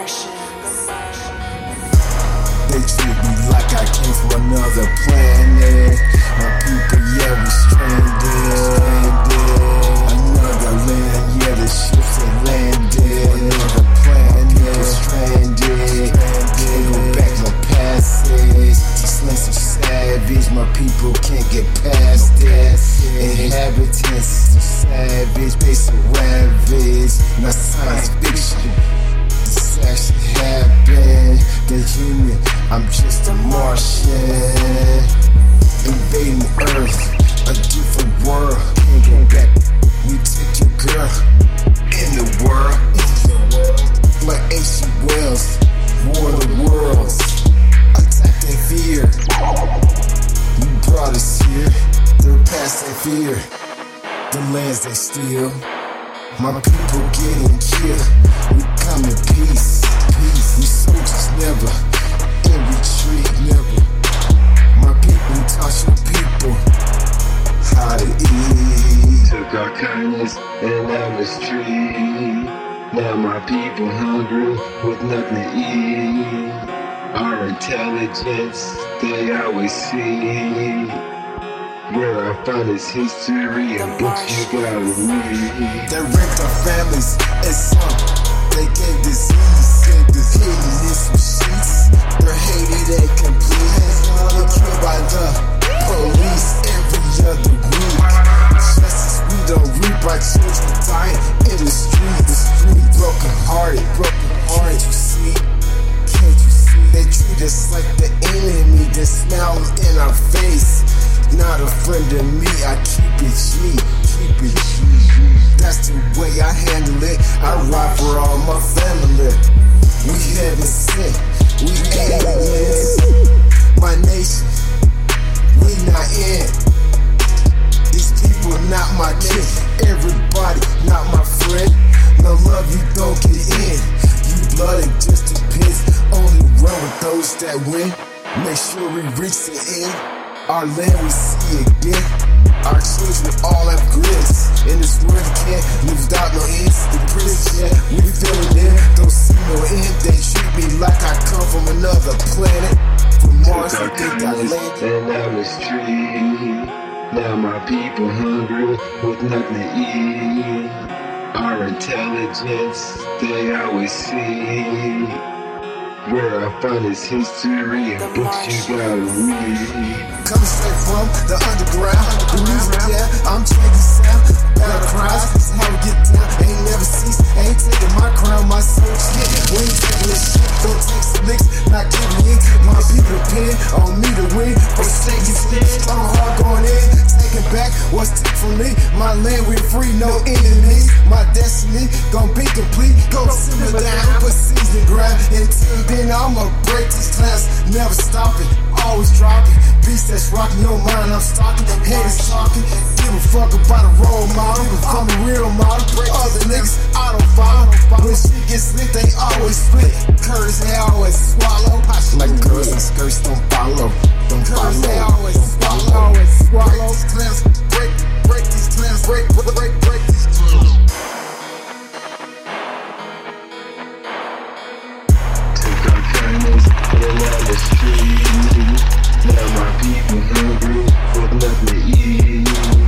They treat me like I came from another planet. My people, yeah, we stranded. Another land, yeah, the ships have landed. Another planet, stranded. Can't go back no passage. These lands are savage, my people can't get past it. Inhabitants are savage, they so ravaged. Not science fiction, this actually happened. They're human, I'm just a Martian. Invading Earth, a different world. Can't go back, we took your girl. In the world, like H.G. Wells, War of the Worlds. Attack their fear, you brought us here. They're past their fear, the lands they steal. My people getting killed, we come in peace, peace. We soldiers never, in retreat never. My people taught your people how to eat. Took our kindness and that was treat. Now my people hungry with nothing to eat. Our intelligence they always see. Where I found is history and books you gotta read. They raped our families and some they gave disease. Hidden in some sheets, they're hated and complete. They're killed by the police every other week. Justice we don't reap, our children dying in the street. The street broken hearted. Can't you see? They treat us like the enemy that smiles in our face. Not a friend to me, I keep it G. That's the way I handle it. I ride for all my family. We heaven sent, we aliens. My nation, we not in. These people not my kin. Everybody not my friend. No love you don't get in. You blood it just depends. Only run with those that win. Make sure we reach the end. Our land we see again. Our children all have grits. In this world can't live without no ends. The prison, yeah, we feelin' it. Don't see no end. They treat me like I come from another planet. From Mars, I think I landed. And I was treated. Now my people hungry with nothing to eat. Our intelligence they always see. Where I find is history and books you gotta read. Coming straight from the underground. The music, yeah, I'm changing sound. Battle cries, this is how we get down. Ain't never cease, ain't taking my crown. My soul shit, we ain't taking this shit. Don't take slicks, not giving in. My people pin on me to win. Forsaken sticks, I'm hard going in. Taking back what's took from me. My land, we're free, no enemies. My destiny gon' be complete. Go simmer down, put season grind. Until then I'ma break this class, never stopping, always dropping. Beast that's rocking your mind, I'm stalking. Haters talking, give a fuck about a role model. I'm a real model, break other niggas, I don't follow. When shit gets lit, they always split. Curves, they always swallow. Like girls and skirts don't follow. Curves, they always swallow. Break these clams, break these clams, break these clams. Now my people hungry with nothing to eat.